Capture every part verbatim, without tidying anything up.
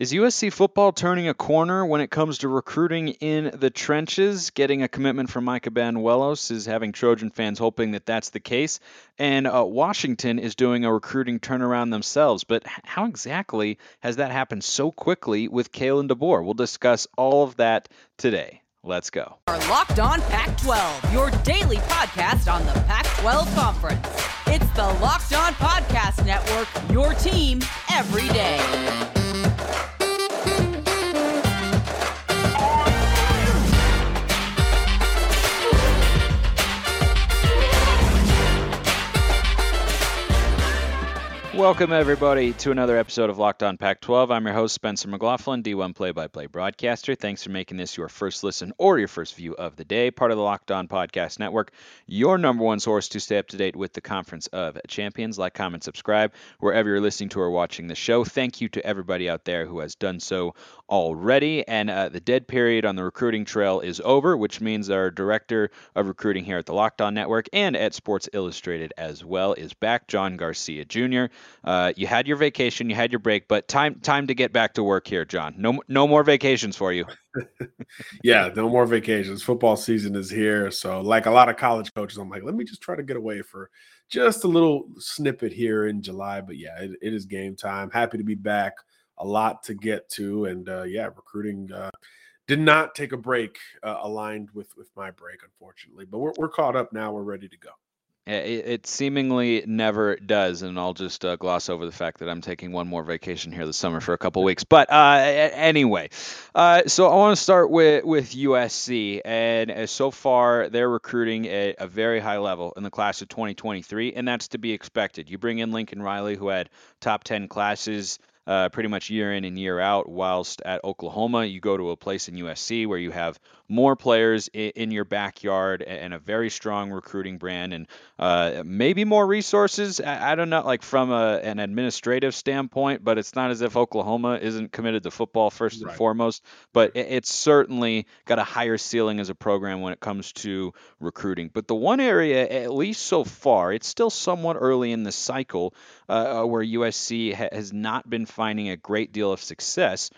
Is U S C football turning a corner when it comes to recruiting in the trenches? Getting a commitment from Micah Banuelos is having Trojan fans hoping that that's the case. And uh, Washington is doing a recruiting turnaround themselves. But how exactly has that happened so quickly with Kalen DeBoer? We'll discuss all of that today. Let's go. Our Locked On Pac twelve, your daily podcast on the Pac twelve Conference. It's the Locked On Podcast Network, your team every day. Welcome, everybody, to another episode of Locked On Pac twelve. I'm your host, Spencer McLaughlin, D one play-by-play broadcaster. Thanks for making this your first listen or your first view of the day, part of the Locked On Podcast Network, your number one source to stay up to date with the Conference of Champions. Like, comment, subscribe wherever you're listening to or watching the show. Thank you to everybody out there who has done so already. And uh, the dead period on the recruiting trail is over, which means our director of recruiting here at the Locked On Network and at Sports Illustrated as well is back, John Garcia Junior Uh, you had your vacation, you had your break, but time time to get back to work here, John. No no more vacations for you. Yeah, no more vacations. Football season is here. So like a lot of college coaches, I'm like, let me just try to get away for just a little snippet here in July. But yeah, it, it is game time. Happy to be back. A lot to get to. And uh, yeah, recruiting uh, did not take a break uh, aligned with, with my break, unfortunately. But we're we're caught up now. We're ready to go. It seemingly never does, and I'll just uh, gloss over the fact that I'm taking one more vacation here this summer for a couple weeks. But uh, anyway, uh, so I want to start with, with U S C, and uh, so far they're recruiting at a very high level in the class of twenty twenty-three, and that's to be expected. You bring in Lincoln Riley, who had top ten classes Uh, pretty much year in and year out, whilst at Oklahoma, you go to a place in U S C where you have more players in, in your backyard and, and a very strong recruiting brand and uh, maybe more resources. I, I don't know, like from a, an administrative standpoint, but it's not as if Oklahoma isn't committed to football first and right. foremost, but it, it's certainly got a higher ceiling as a program when it comes to recruiting. But the one area, at least so far, it's still somewhat early in the cycle uh, where U S C ha- has not been finding a great deal of success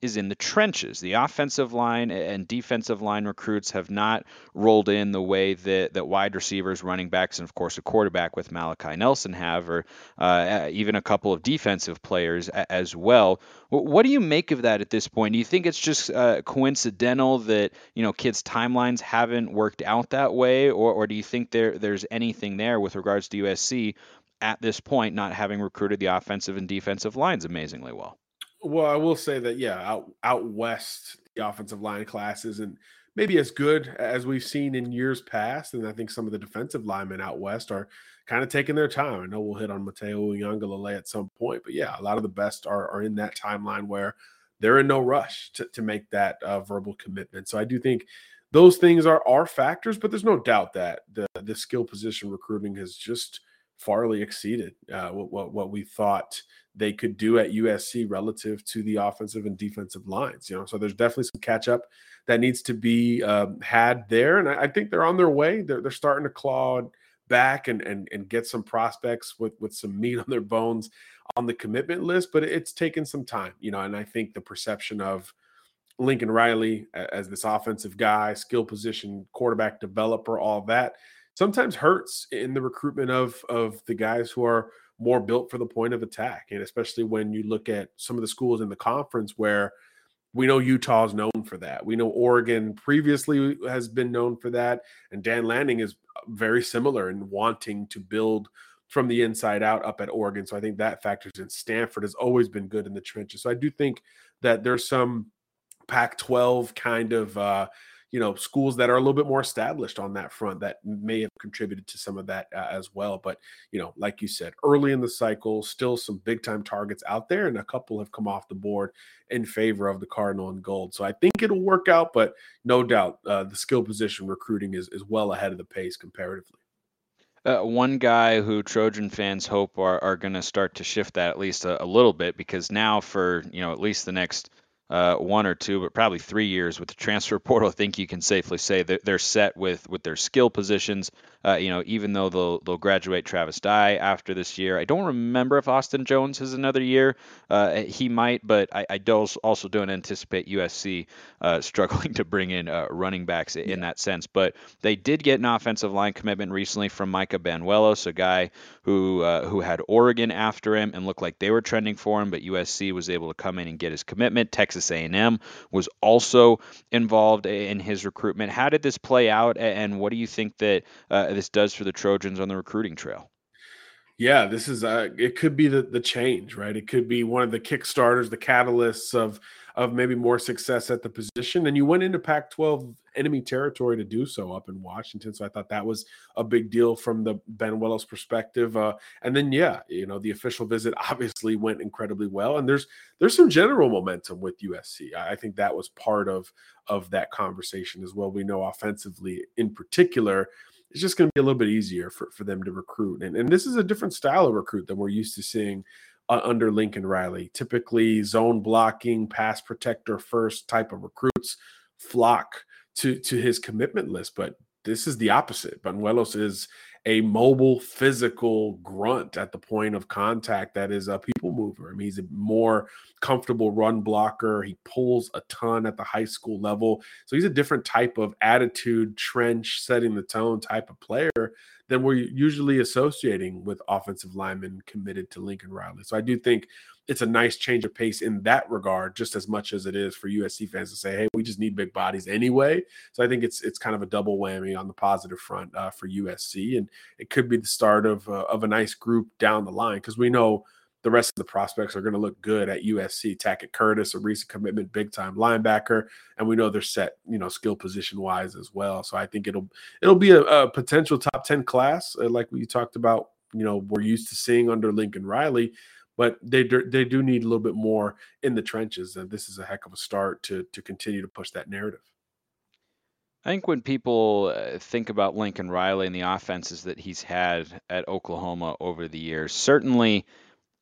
is in the trenches. The offensive line and defensive line recruits have not rolled in the way that, that wide receivers, running backs, and of course a quarterback with Malachi Nelson have, or uh, even a couple of defensive players as well. What do you make of that at this point? Do you think it's just uh, coincidental that, you know, kids' timelines haven't worked out that way, or, or do you think there there's anything there with regards to U S C at this point not having recruited the offensive and defensive lines amazingly well? Well, I will say that, yeah, out, out west, the offensive line class isn't maybe as good as we've seen in years past. And I think some of the defensive linemen out west are kind of taking their time. I know we'll hit on Mateo Uiagalelei at some point, but yeah, a lot of the best are, are in that timeline where they're in no rush to, to make that uh, verbal commitment. So I do think those things are, are factors, but there's no doubt that the, the skill position recruiting has just farly exceeded uh, what, what we thought they could do at U S C relative to the offensive and defensive lines. You know, so there's definitely some catch up that needs to be um, had there. And I, I think they're on their way. They're, they're starting to claw back and, and, and get some prospects with, with some meat on their bones on the commitment list, but it's taken some time, you know, and I think the perception of Lincoln Riley as this offensive guy, skill position, quarterback developer, all that, sometimes hurts in the recruitment of, of the guys who are more built for the point of attack. And especially when you look at some of the schools in the conference where we know Utah is known for that. We know Oregon previously has been known for that. And Dan Lanning is very similar in wanting to build from the inside out up at Oregon. So I think that factors in. Stanford has always been good in the trenches. So I do think that there's some Pac twelve kind of uh, you know, schools that are a little bit more established on that front that may have contributed to some of that uh, as well. But, you know, like you said, early in the cycle, still some big time targets out there, and a couple have come off the board in favor of the Cardinal and Gold. So I think it'll work out, but no doubt uh, the skill position recruiting is, is well ahead of the pace comparatively. Uh, one guy who Trojan fans hope are, are going to start to shift that at least a, a little bit, because now for, you know, at least the next uh, one or two, but probably three years with the transfer portal. I think you can safely say that they're set with with their skill positions. Uh, you know, even though they'll they'll graduate Travis Dye after this year. I don't remember if Austin Jones has another year. Uh, he might, but I, I also don't anticipate U S C uh, struggling to bring in uh, running backs in yeah. that sense. But they did get an offensive line commitment recently from Micah Banuelos, a guy who uh, who had Oregon after him and looked like they were trending for him, but U S C was able to come in and get his commitment. Texas A and M was also involved in his recruitment. How did this play out, and what do you think that uh, this does for the Trojans on the recruiting trail? Yeah, this is uh, it could be the, the change, right? It could be one of the kickstarters, the catalysts of of maybe more success at the position. And you went into Pac twelve enemy territory to do so up in Washington. So I thought that was a big deal from the Banuelos perspective. Uh, and then, yeah, you know, the official visit obviously went incredibly well. And there's there's some general momentum with U S C. I think that was part of of that conversation as well. We know offensively in particular, it's just going to be a little bit easier for, for them to recruit. And, and this is a different style of recruit than we're used to seeing uh, under Lincoln Riley. Typically zone blocking, pass protector first type of recruits flock to, to his commitment list. But this is the opposite. Banuelos is a mobile, physical grunt at the point of contact that is a people mover. I mean, he's a more comfortable run blocker. He pulls a ton at the high school level. So he's a different type of attitude, trench, setting the tone type of player than we're usually associating with offensive linemen committed to Lincoln Riley. So I do think it's a nice change of pace in that regard, just as much as it is for U S C fans to say, hey, we just need big bodies anyway. So I think it's it's kind of a double whammy on the positive front uh, for U S C. And it could be the start of, uh, of a nice group down the line, because we know the rest of the prospects are going to look good at U S C. Tackett Curtis, a recent commitment, big-time linebacker, and we know they're set, you know, skill position-wise as well. So I think it'll it'll be a, a potential top ten class, uh, like we talked about, you know, we're used to seeing under Lincoln Riley. But they do, they do need a little bit more in the trenches, and this is a heck of a start to to continue to push that narrative. I think when people think about Lincoln Riley and the offenses that he's had at Oklahoma over the years, certainly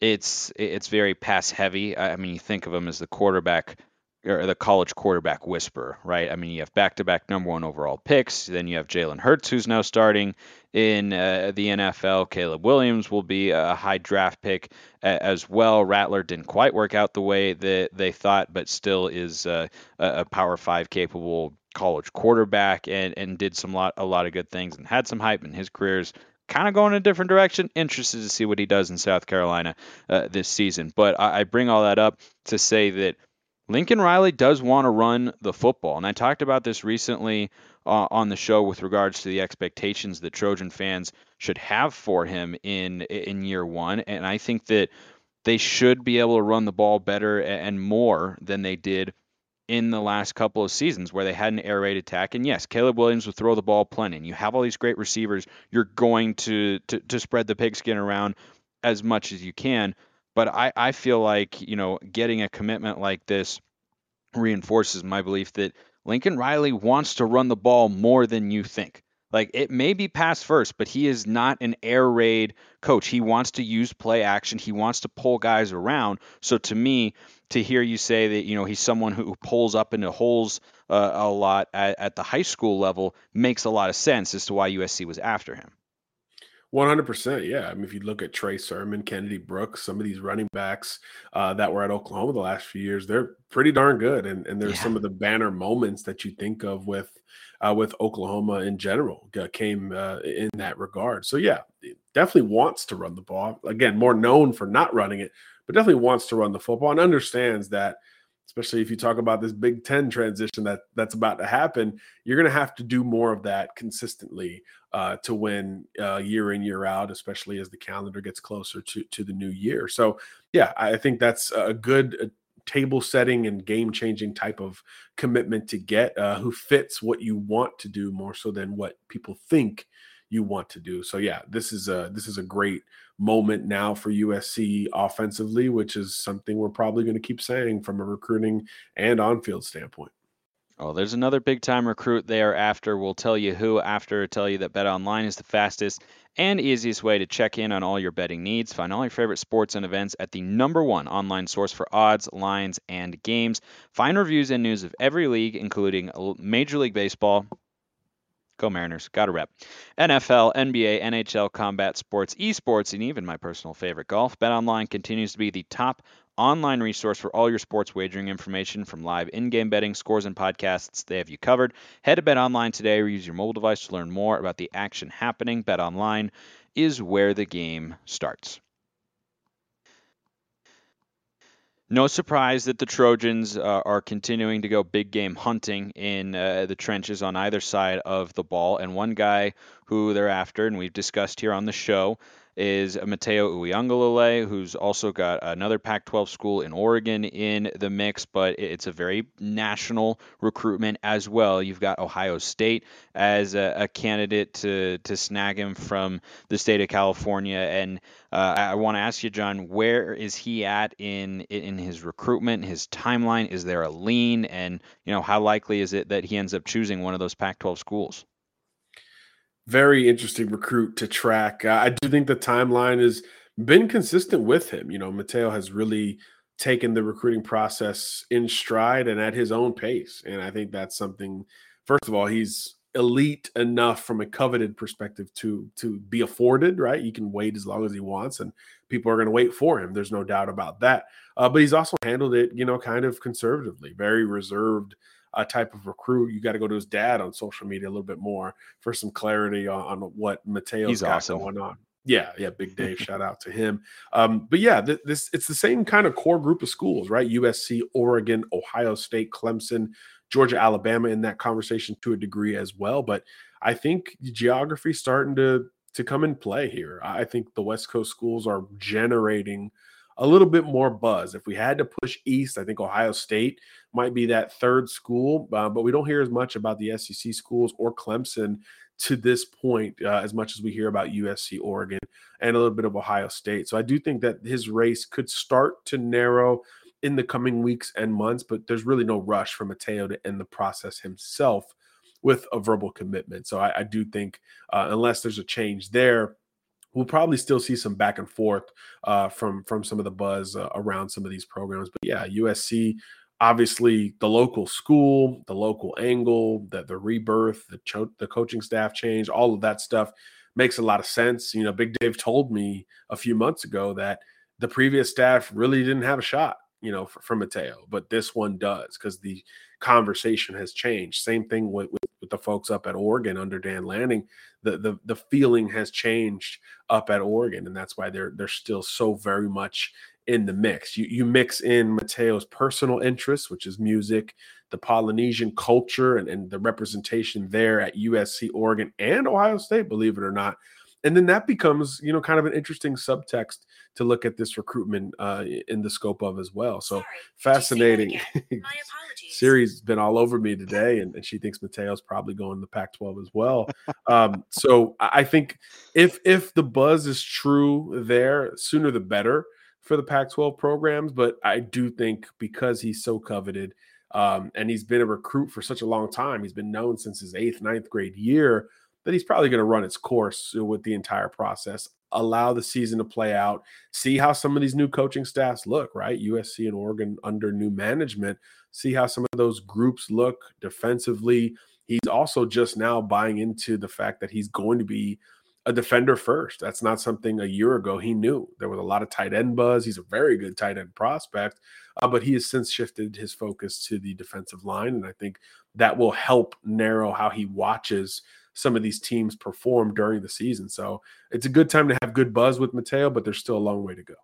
it's it's very pass heavy. I mean, you think of him as the quarterback or the college quarterback whisperer, right? I mean, you have back-to-back number one overall picks. Then you have Jalen Hurts, who's now starting in uh, the N F L. Caleb Williams will be a high draft pick uh, as well. Rattler didn't quite work out the way that they thought, but still is uh, a Power Five capable college quarterback and, and did some lot a lot of good things and had some hype in his career's kind of going in a different direction. Interested to see what he does in South Carolina uh, this season. But I, I bring all that up to say that Lincoln Riley does want to run the football. And I talked about this recently uh, on the show with regards to the expectations that Trojan fans should have for him in in year one. And I think that they should be able to run the ball better and more than they did in the last couple of seasons where they had an air raid attack. And yes, Caleb Williams would throw the ball plenty. And you have all these great receivers. You're going to, to, to spread the pigskin around as much as you can. But I, I feel like, you know, getting a commitment like this reinforces my belief that Lincoln Riley wants to run the ball more than you think. Like, it may be pass first, but he is not an air raid coach. He wants to use play action. He wants to pull guys around. So to me, to hear you say that, you know, he's someone who pulls up into holes uh, a lot at, at the high school level makes a lot of sense as to why U S C was after him. one hundred percent, yeah. I mean, if you look at Trey Sermon, Kennedy Brooks, some of these running backs uh, that were at Oklahoma the last few years, they're pretty darn good. And, and there's yeah. some of the banner moments that you think of with uh, with Oklahoma in general uh, came uh, in that regard. So, yeah, definitely wants to run the ball. Again, more known for not running it, but definitely wants to run the football and understands that, especially if you talk about this Big Ten transition that that's about to happen, you're going to have to do more of that consistently uh, to win uh, year in, year out, especially as the calendar gets closer to, to the new year. So, yeah, I think that's a good table-setting and game-changing type of commitment to get uh, who fits what you want to do more so than what people think you want to do. So, yeah, this is a this is a great moment now for U S C offensively, which is something we're probably going to keep saying from a recruiting and on-field standpoint. Oh, there's another big-time recruit they are after. We'll tell you who after. Tell you that BetOnline is the fastest and easiest way to check in on all your betting needs. Find all your favorite sports and events at the number one online source for odds, lines, and games. Find reviews and news of every league, including Major League Baseball. Go Mariners. Got to rep. N F L, N B A, N H L, combat sports, esports, and even my personal favorite, golf. BetOnline continues to be the top online resource for all your sports wagering information, from live in-game betting, scores, and podcasts. They have you covered. Head to BetOnline today or use your mobile device to learn more about the action happening. BetOnline is where the game starts. No surprise that the Trojans uh, are continuing to go big game hunting in uh, the trenches on either side of the ball. And one guy who they're after, and we've discussed here on the show, is Mateo Uiagalelei, who's also got another Pac twelve school in Oregon in the mix, but it's a very national recruitment as well. You've got Ohio State as a, a candidate to, to snag him from the state of California. And uh, I want to ask you, John, where is he at in in his recruitment, his timeline? Is there a lean? And, you know, how likely is it that he ends up choosing one of those Pac twelve schools? Very interesting recruit to track. Uh, I do think the timeline has been consistent with him. You know, Mateo has really taken the recruiting process in stride and at his own pace. And I think that's something, first of all, he's elite enough from a coveted perspective to, to be afforded, right? You can wait as long as he wants, and people are going to wait for him. There's no doubt about that. Uh, but he's also handled it, you know, kind of conservatively, very reserved a type of recruit. You got to go to his dad on social media a little bit more for some clarity on, on what Mateo's got awesome. going on. Yeah. Yeah. Big Dave. Shout out to him. Um, but yeah, th- this it's the same kind of core group of schools, right? U S C, Oregon, Ohio State, Clemson, Georgia, Alabama in that conversation to a degree as well. But I think geography is starting to, to come in play here. I think the West Coast schools are generating a little bit more buzz. If we had to push east, I think Ohio State might be that third school, uh, but we don't hear as much about the S E C schools or Clemson to this point uh, as much as we hear about U S C, Oregon, and a little bit of Ohio State. So I do think that his race could start to narrow in the coming weeks and months, but there's really no rush for Mateo to end the process himself with a verbal commitment. So I, I do think uh, unless there's a change there, we'll probably still see some back and forth uh, from, from some of the buzz uh, around some of these programs. But yeah, U S C, obviously the local school, the local angle, the, the rebirth, the, cho- the coaching staff change, all of that stuff makes a lot of sense. You know, Big Dave told me a few months ago that the previous staff really didn't have a shot, you know, for, for Mateo, but this one does because the conversation has changed. Same thing with, with With the folks up at Oregon under Dan Lanning, the, the the feeling has changed up at Oregon, and that's why they're they're still so very much in the mix. You you mix in Mateo's personal interests, which is music, the Polynesian culture, and, and the representation there at U S C, Oregon, and Ohio State, believe it or not. And then that becomes, you know, kind of an interesting subtext to look at this recruitment uh, in the scope of as well. So Sorry, fascinating. Siri's been all over me today, and, and she thinks Mateo's probably going to Pac twelve as well. um, so I think if if the buzz is true there, sooner the better for the Pac twelve programs. But I do think because he's so coveted um, and he's been a recruit for such a long time, he's been known since his eighth, ninth grade year, that he's probably going to run its course with the entire process, allow the season to play out, see how some of these new coaching staffs look, right? U S C and Oregon under new management, see how some of those groups look defensively. He's also just now buying into the fact that he's going to be a defender first. That's not something a year ago he knew. There was a lot of tight end buzz. He's a very good tight end prospect, uh, but he has since shifted his focus to the defensive line, and I think that will help narrow how he watches some of these teams perform during the season. So it's a good time to have good buzz with Mateo, but there's still a long way to go.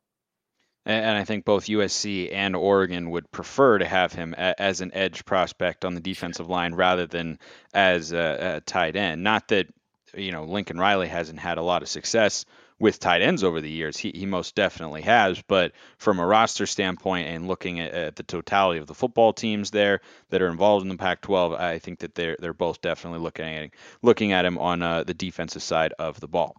And I think both U S C and Oregon would prefer to have him a, as an edge prospect on the defensive line rather than as a, a tight end. Not that, you know, Lincoln Riley hasn't had a lot of success with tight ends over the years. He he most definitely has, but from a roster standpoint and looking at, at the totality of the football teams there that are involved in the Pac twelve, I think that they're they're both definitely looking at looking at him on uh, the defensive side of the ball.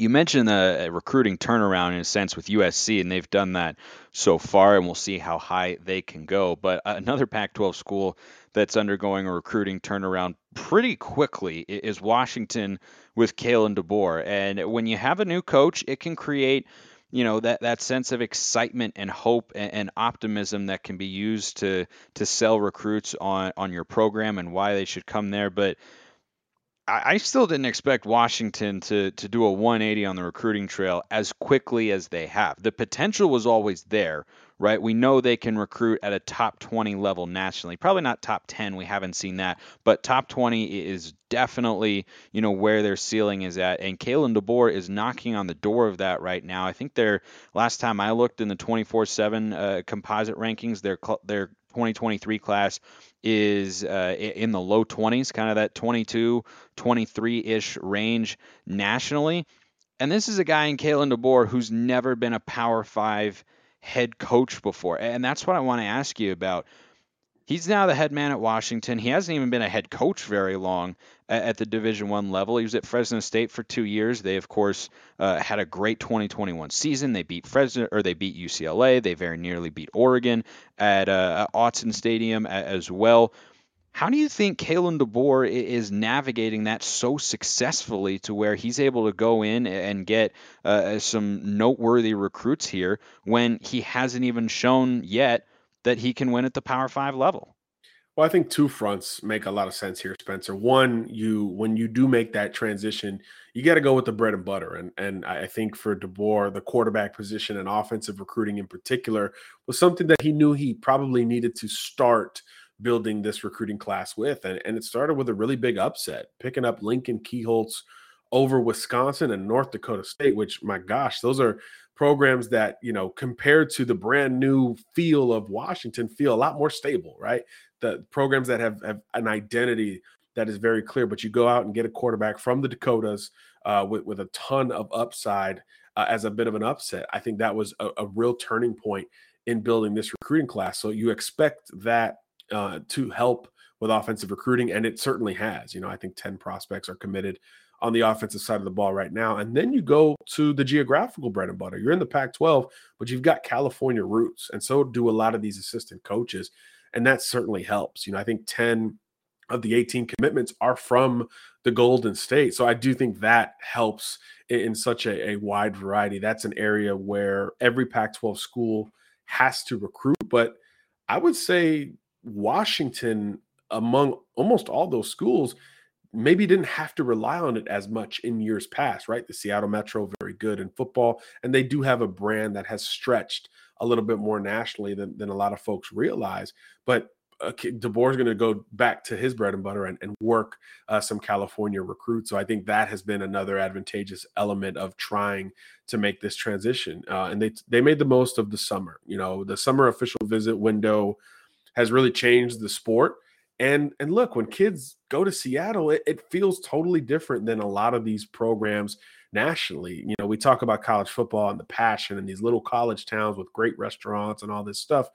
you mentioned the recruiting turnaround in a sense with U S C, and they've done that so far, and we'll see how high they can go. But another Pac twelve school that's undergoing a recruiting turnaround pretty quickly is Washington with Kalen DeBoer. And when you have a new coach, it can create, you know, that, that sense of excitement and hope and, and optimism that can be used to to sell recruits on, on your program and why they should come there. But I still didn't expect Washington to to do a one eighty on the recruiting trail as quickly as they have. The potential was always there, right? We know they can recruit at a top twenty level nationally, probably not top ten. We haven't seen that, but top twenty is definitely, you know, where their ceiling is at. And Kalen DeBoer is knocking on the door of that right now. I think they're, last time I looked in the twenty-four seven uh, composite rankings, their, their twenty twenty-three class is uh, in the low twenties, kind of that twenty-two, twenty-three-ish range nationally. And this is a guy in Kalen DeBoer who's never been a Power Five head coach before. And that's what I want to ask you about. He's now the head man at Washington. He hasn't even been a head coach very long at the Division I level. He was at Fresno State for two years. They, of course, uh, had a great twenty twenty-one season. They beat Fresno, or they beat U C L A. They very nearly beat Oregon at uh, Autzen Stadium as well. How do you think Kalen DeBoer is navigating that so successfully to where he's able to go in and get uh, some noteworthy recruits here when he hasn't even shown yet that he can win at the Power Five level? Well, I think two fronts make a lot of sense here, Spencer. One, you when you do make that transition, you got to go with the bread and butter. And, and I think for DeBoer, the quarterback position and offensive recruiting in particular was something that he knew he probably needed to start building this recruiting class with. And, and it started with a really big upset, picking up Lincoln Kienholz over Wisconsin and North Dakota State, which, my gosh, those are programs that, you know, compared to the brand new feel of Washington, feel a lot more stable, right? The programs that have, have an identity that is very clear, but you go out and get a quarterback from the Dakotas uh, with, with a ton of upside uh, as a bit of an upset. I think that was a, a real turning point in building this recruiting class. So you expect that uh, to help with offensive recruiting, and it certainly has. You know, I think ten prospects are committed on the offensive side of the ball right now. And then you go to the geographical bread and butter. You're in the Pac twelve, but you've got California roots. And so do a lot of these assistant coaches. And that certainly helps. You know, I think ten of the eighteen commitments are from the Golden State. So I do think that helps in such a, a wide variety. That's an area where every Pac twelve school has to recruit. But I would say Washington, among almost all those schools, maybe didn't have to rely on it as much in years past, right? The Seattle Metro, very good in football, and they do have a brand that has stretched a little bit more nationally than, than a lot of folks realize. But uh, DeBoer's going to go back to his bread and butter and, and work uh, some California recruits. So I think that has been another advantageous element of trying to make this transition. Uh, and they they made the most of the summer. You know, the summer official visit window has really changed the sport. And and look, when kids go to Seattle, it, it feels totally different than a lot of these programs nationally. You know, we talk about college football and the passion and these little college towns with great restaurants and all this stuff.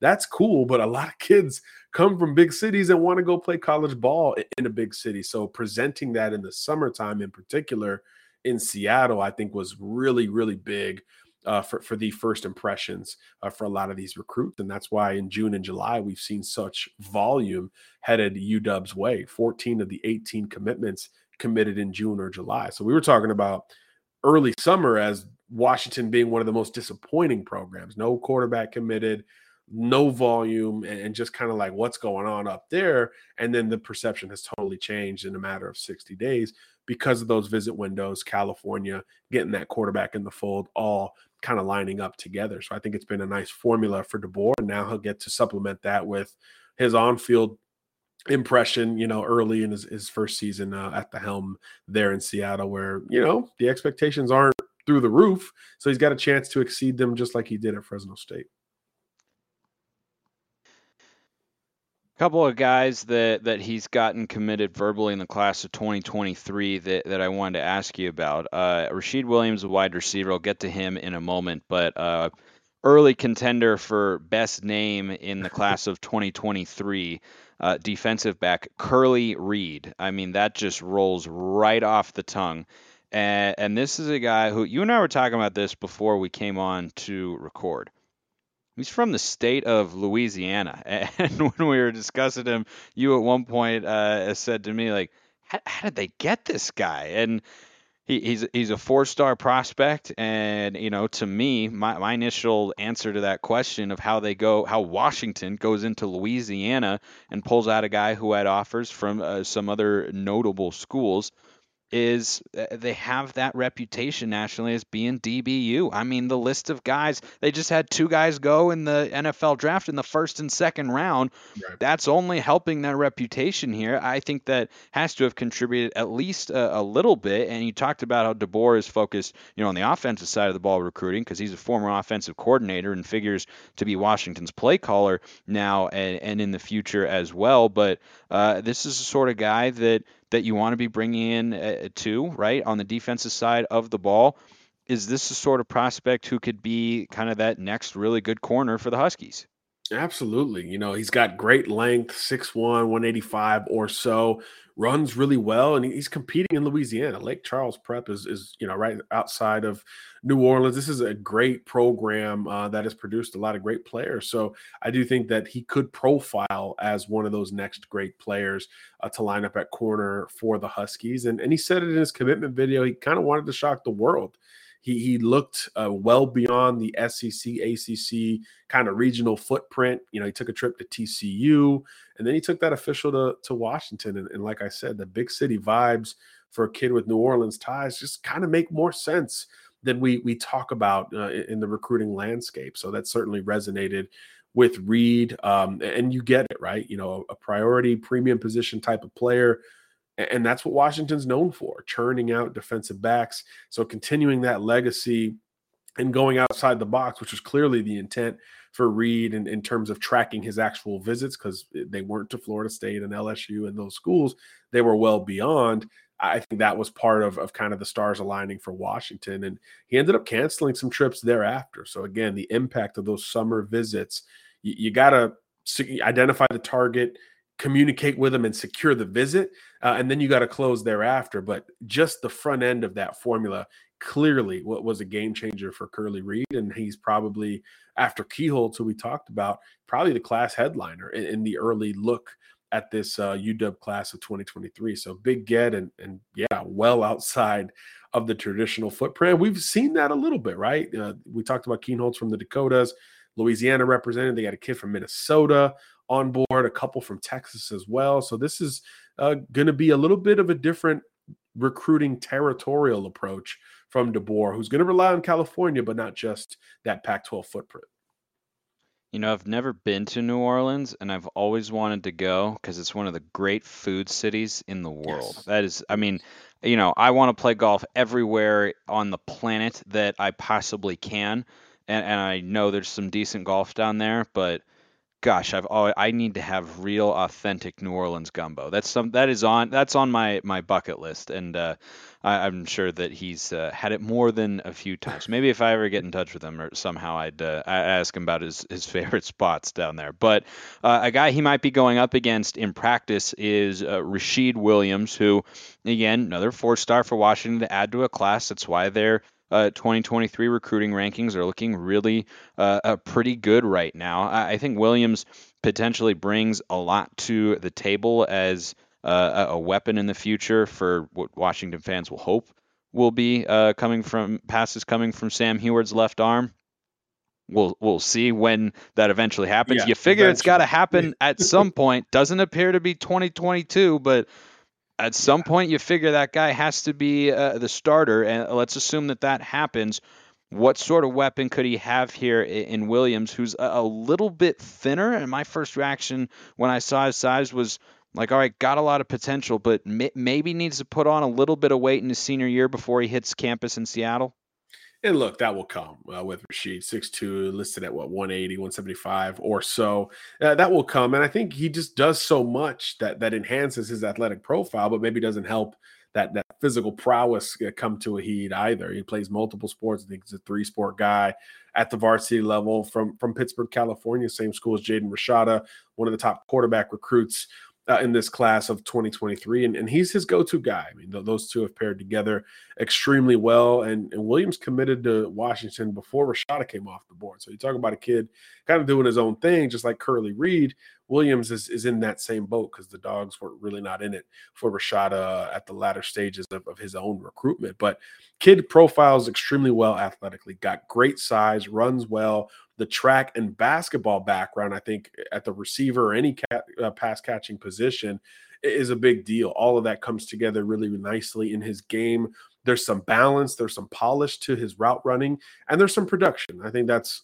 That's cool, but a lot of kids come from big cities and want to go play college ball in a big city. So presenting that in the summertime in particular in Seattle, I think was really, really big uh, for, for the first impressions uh, for a lot of these recruits. And that's why in June and July, we've seen such volume headed U W's way. fourteen of the eighteen commitments committed in June or July. So we were talking about early summer as Washington being one of the most disappointing programs. No quarterback committed, no volume, and just kind of like what's going on up there. And then the perception has totally changed in a matter of sixty days because of those visit windows, California, getting that quarterback in the fold, all kind of lining up together. So I think it's been a nice formula for DeBoer. Now he'll get to supplement that with his on-field impression, you know, early in his, his first season uh, at the helm there in Seattle, where, you know, the expectations aren't through the roof. So he's got a chance to exceed them just like he did at Fresno State. Couple of guys that, that he's gotten committed verbally in the class of twenty twenty-three that, that I wanted to ask you about. Uh, Rasheed Williams, a wide receiver. I'll get to him in a moment, but uh, early contender for best name in the class of twenty twenty-three, uh, defensive back Curly Reed. I mean, that just rolls right off the tongue. And, and this is a guy who, you and I were talking about this before we came on to record. He's from the state of Louisiana. And when we were discussing him, you at one point uh, said to me, like, how, how did they get this guy? And he, he's he's a four-star prospect. And, you know, to me, my, my initial answer to that question of how they go, how Washington goes into Louisiana and pulls out a guy who had offers from uh, some other notable schools is they have that reputation nationally as being D B U. I mean, the list of guys, they just had two guys go in the N F L draft in the first and second round. Right. That's only helping their reputation here. I think that has to have contributed at least a, a little bit. And you talked about how DeBoer is focused, you know, on the offensive side of the ball recruiting, because he's a former offensive coordinator and figures to be Washington's play caller now and, and in the future as well. But uh, this is the sort of guy that that you want to be bringing in uh, to, right, on the defensive side of the ball. Is this the sort of prospect who could be kind of that next really good corner for the Huskies? Absolutely. You know, he's got great length, six one, one eighty-five or so, runs really well, and he's competing in Louisiana. Lake Charles Prep is, is you know, right outside of New Orleans. This is a great program uh, that has produced a lot of great players. So I do think that he could profile as one of those next great players uh, to line up at corner for the Huskies. And, and he said it in his commitment video. He kind of wanted to shock the world. He he looked uh, well beyond the S E C, A C C kind of regional footprint. You know, he took a trip to T C U, and then he took that official to, to Washington. And, and like I said, the big city vibes for a kid with New Orleans ties just kind of make more sense than we we talk about uh, in, in the recruiting landscape. So that certainly resonated with Reed, um, and you get it, right? You know, a priority premium position type of player. And that's what Washington's known for, churning out defensive backs. So continuing that legacy and going outside the box, which was clearly the intent for Reed in, in terms of tracking his actual visits, because they weren't to Florida State and L S U and those schools. They were well beyond. I think that was part of, of kind of the stars aligning for Washington. And he ended up canceling some trips thereafter. So, again, the impact of those summer visits, you, you got to identify the target, communicate with them, and secure the visit. Uh, and then you got to close thereafter. But just the front end of that formula clearly what was a game changer for Curly Reed. And he's probably, after Kienholz, who we talked about, probably the class headliner in, in the early look at this uh, U W class of twenty twenty-three. So big get and, and yeah, well outside of the traditional footprint. We've seen that a little bit, right? Uh, we talked about Kienholz from the Dakotas, Louisiana represented. They got a kid from Minnesota on board, a couple from Texas as well. So this is uh, going to be a little bit of a different recruiting territorial approach from DeBoer, who's going to rely on California, but not just that Pac twelve footprint. You know, I've never been to New Orleans, and I've always wanted to go because it's one of the great food cities in the world. Yes. That is, I mean, you know, I want to play golf everywhere on the planet that I possibly can. And, and I know there's some decent golf down there, but gosh, I've always, I need to have real, authentic New Orleans gumbo. That's some that is on that's on my, my bucket list, and uh, I, I'm sure that he's uh, had it more than a few times. Maybe if I ever get in touch with him or somehow, I'd uh, I ask him about his, his favorite spots down there. But uh, a guy he might be going up against in practice is uh, Rasheed Williams, who again another four star for Washington to add to a class. That's why they're. Uh, twenty twenty-three recruiting rankings are looking really uh, uh, pretty good right now. I, I think Williams potentially brings a lot to the table as uh, a weapon in the future for what Washington fans will hope will be uh, coming from passes coming from Sam Heward's left arm. We'll we'll see when that eventually happens. Yeah, you figure eventually. It's got to happen at some point. Doesn't appear to be twenty twenty-two, but at some point, you figure that guy has to be uh, the starter, and let's assume that that happens. What sort of weapon could he have here in Williams, who's a little bit thinner? And my first reaction when I saw his size was like, all right, got a lot of potential, but maybe needs to put on a little bit of weight in his senior year before he hits campus in Seattle. And look, that will come uh, with Rasheed, six two, listed at what, one eighty, one seventy-five or so. Uh, that will come. And I think he just does so much that that enhances his athletic profile, but maybe doesn't help that that physical prowess come to a heed either. He plays multiple sports. I think he's a three-sport guy at the varsity level from, from Pittsburgh, California, same school as Jaden Rashada, one of the top quarterback recruits uh, in this class of twenty twenty-three, and, and he's his go-to guy. I mean, th- those two have paired together extremely well, and, and Williams committed to Washington before Rashada came off the board. So you talk about a kid kind of doing his own thing, just like Curly Reed. Williams is, is in that same boat because the Dogs were really not in it for Rashada at the latter stages of, of his own recruitment. But kid profiles extremely well athletically, got great size, runs well. The track and basketball background, I think, at the receiver or any cat, uh, pass-catching position is a big deal. All of that comes together really nicely in his game. There's some balance. There's some polish to his route running, and there's some production. I think that's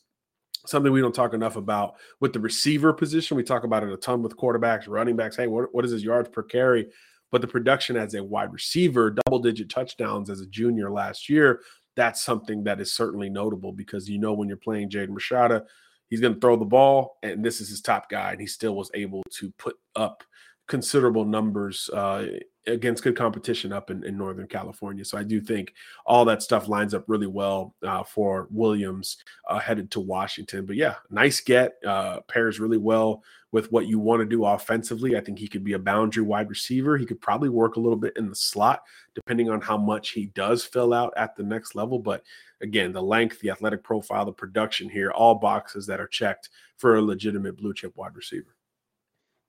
something we don't talk enough about with the receiver position. We talk about it a ton with quarterbacks, running backs. Hey, what, what is his yards per carry? But the production as a wide receiver, double-digit touchdowns as a junior last year, that's something that is certainly notable because, you know, when you're playing Jaden Rashada, he's going to throw the ball, and this is his top guy, and he still was able to put up considerable numbers uh, against good competition up in, in Northern California. So I do think all that stuff lines up really well uh, for Williams uh, headed to Washington. But yeah, nice get, uh, pairs really well with what you want to do offensively. I think he could be a boundary wide receiver. He could probably work a little bit in the slot, depending on how much he does fill out at the next level. But again, the length, the athletic profile, the production here, all boxes that are checked for a legitimate blue chip wide receiver.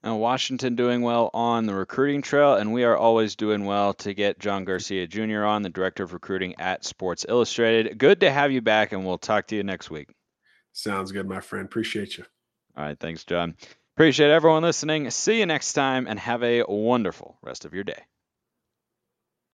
And Washington doing well on the recruiting trail, and we are always doing well to get John Garcia Junior on, the director of recruiting at Sports Illustrated. Good to have you back, and we'll talk to you next week. Sounds good, my friend. Appreciate you. All right. Thanks, John. Appreciate everyone listening. See you next time, and have a wonderful rest of your day.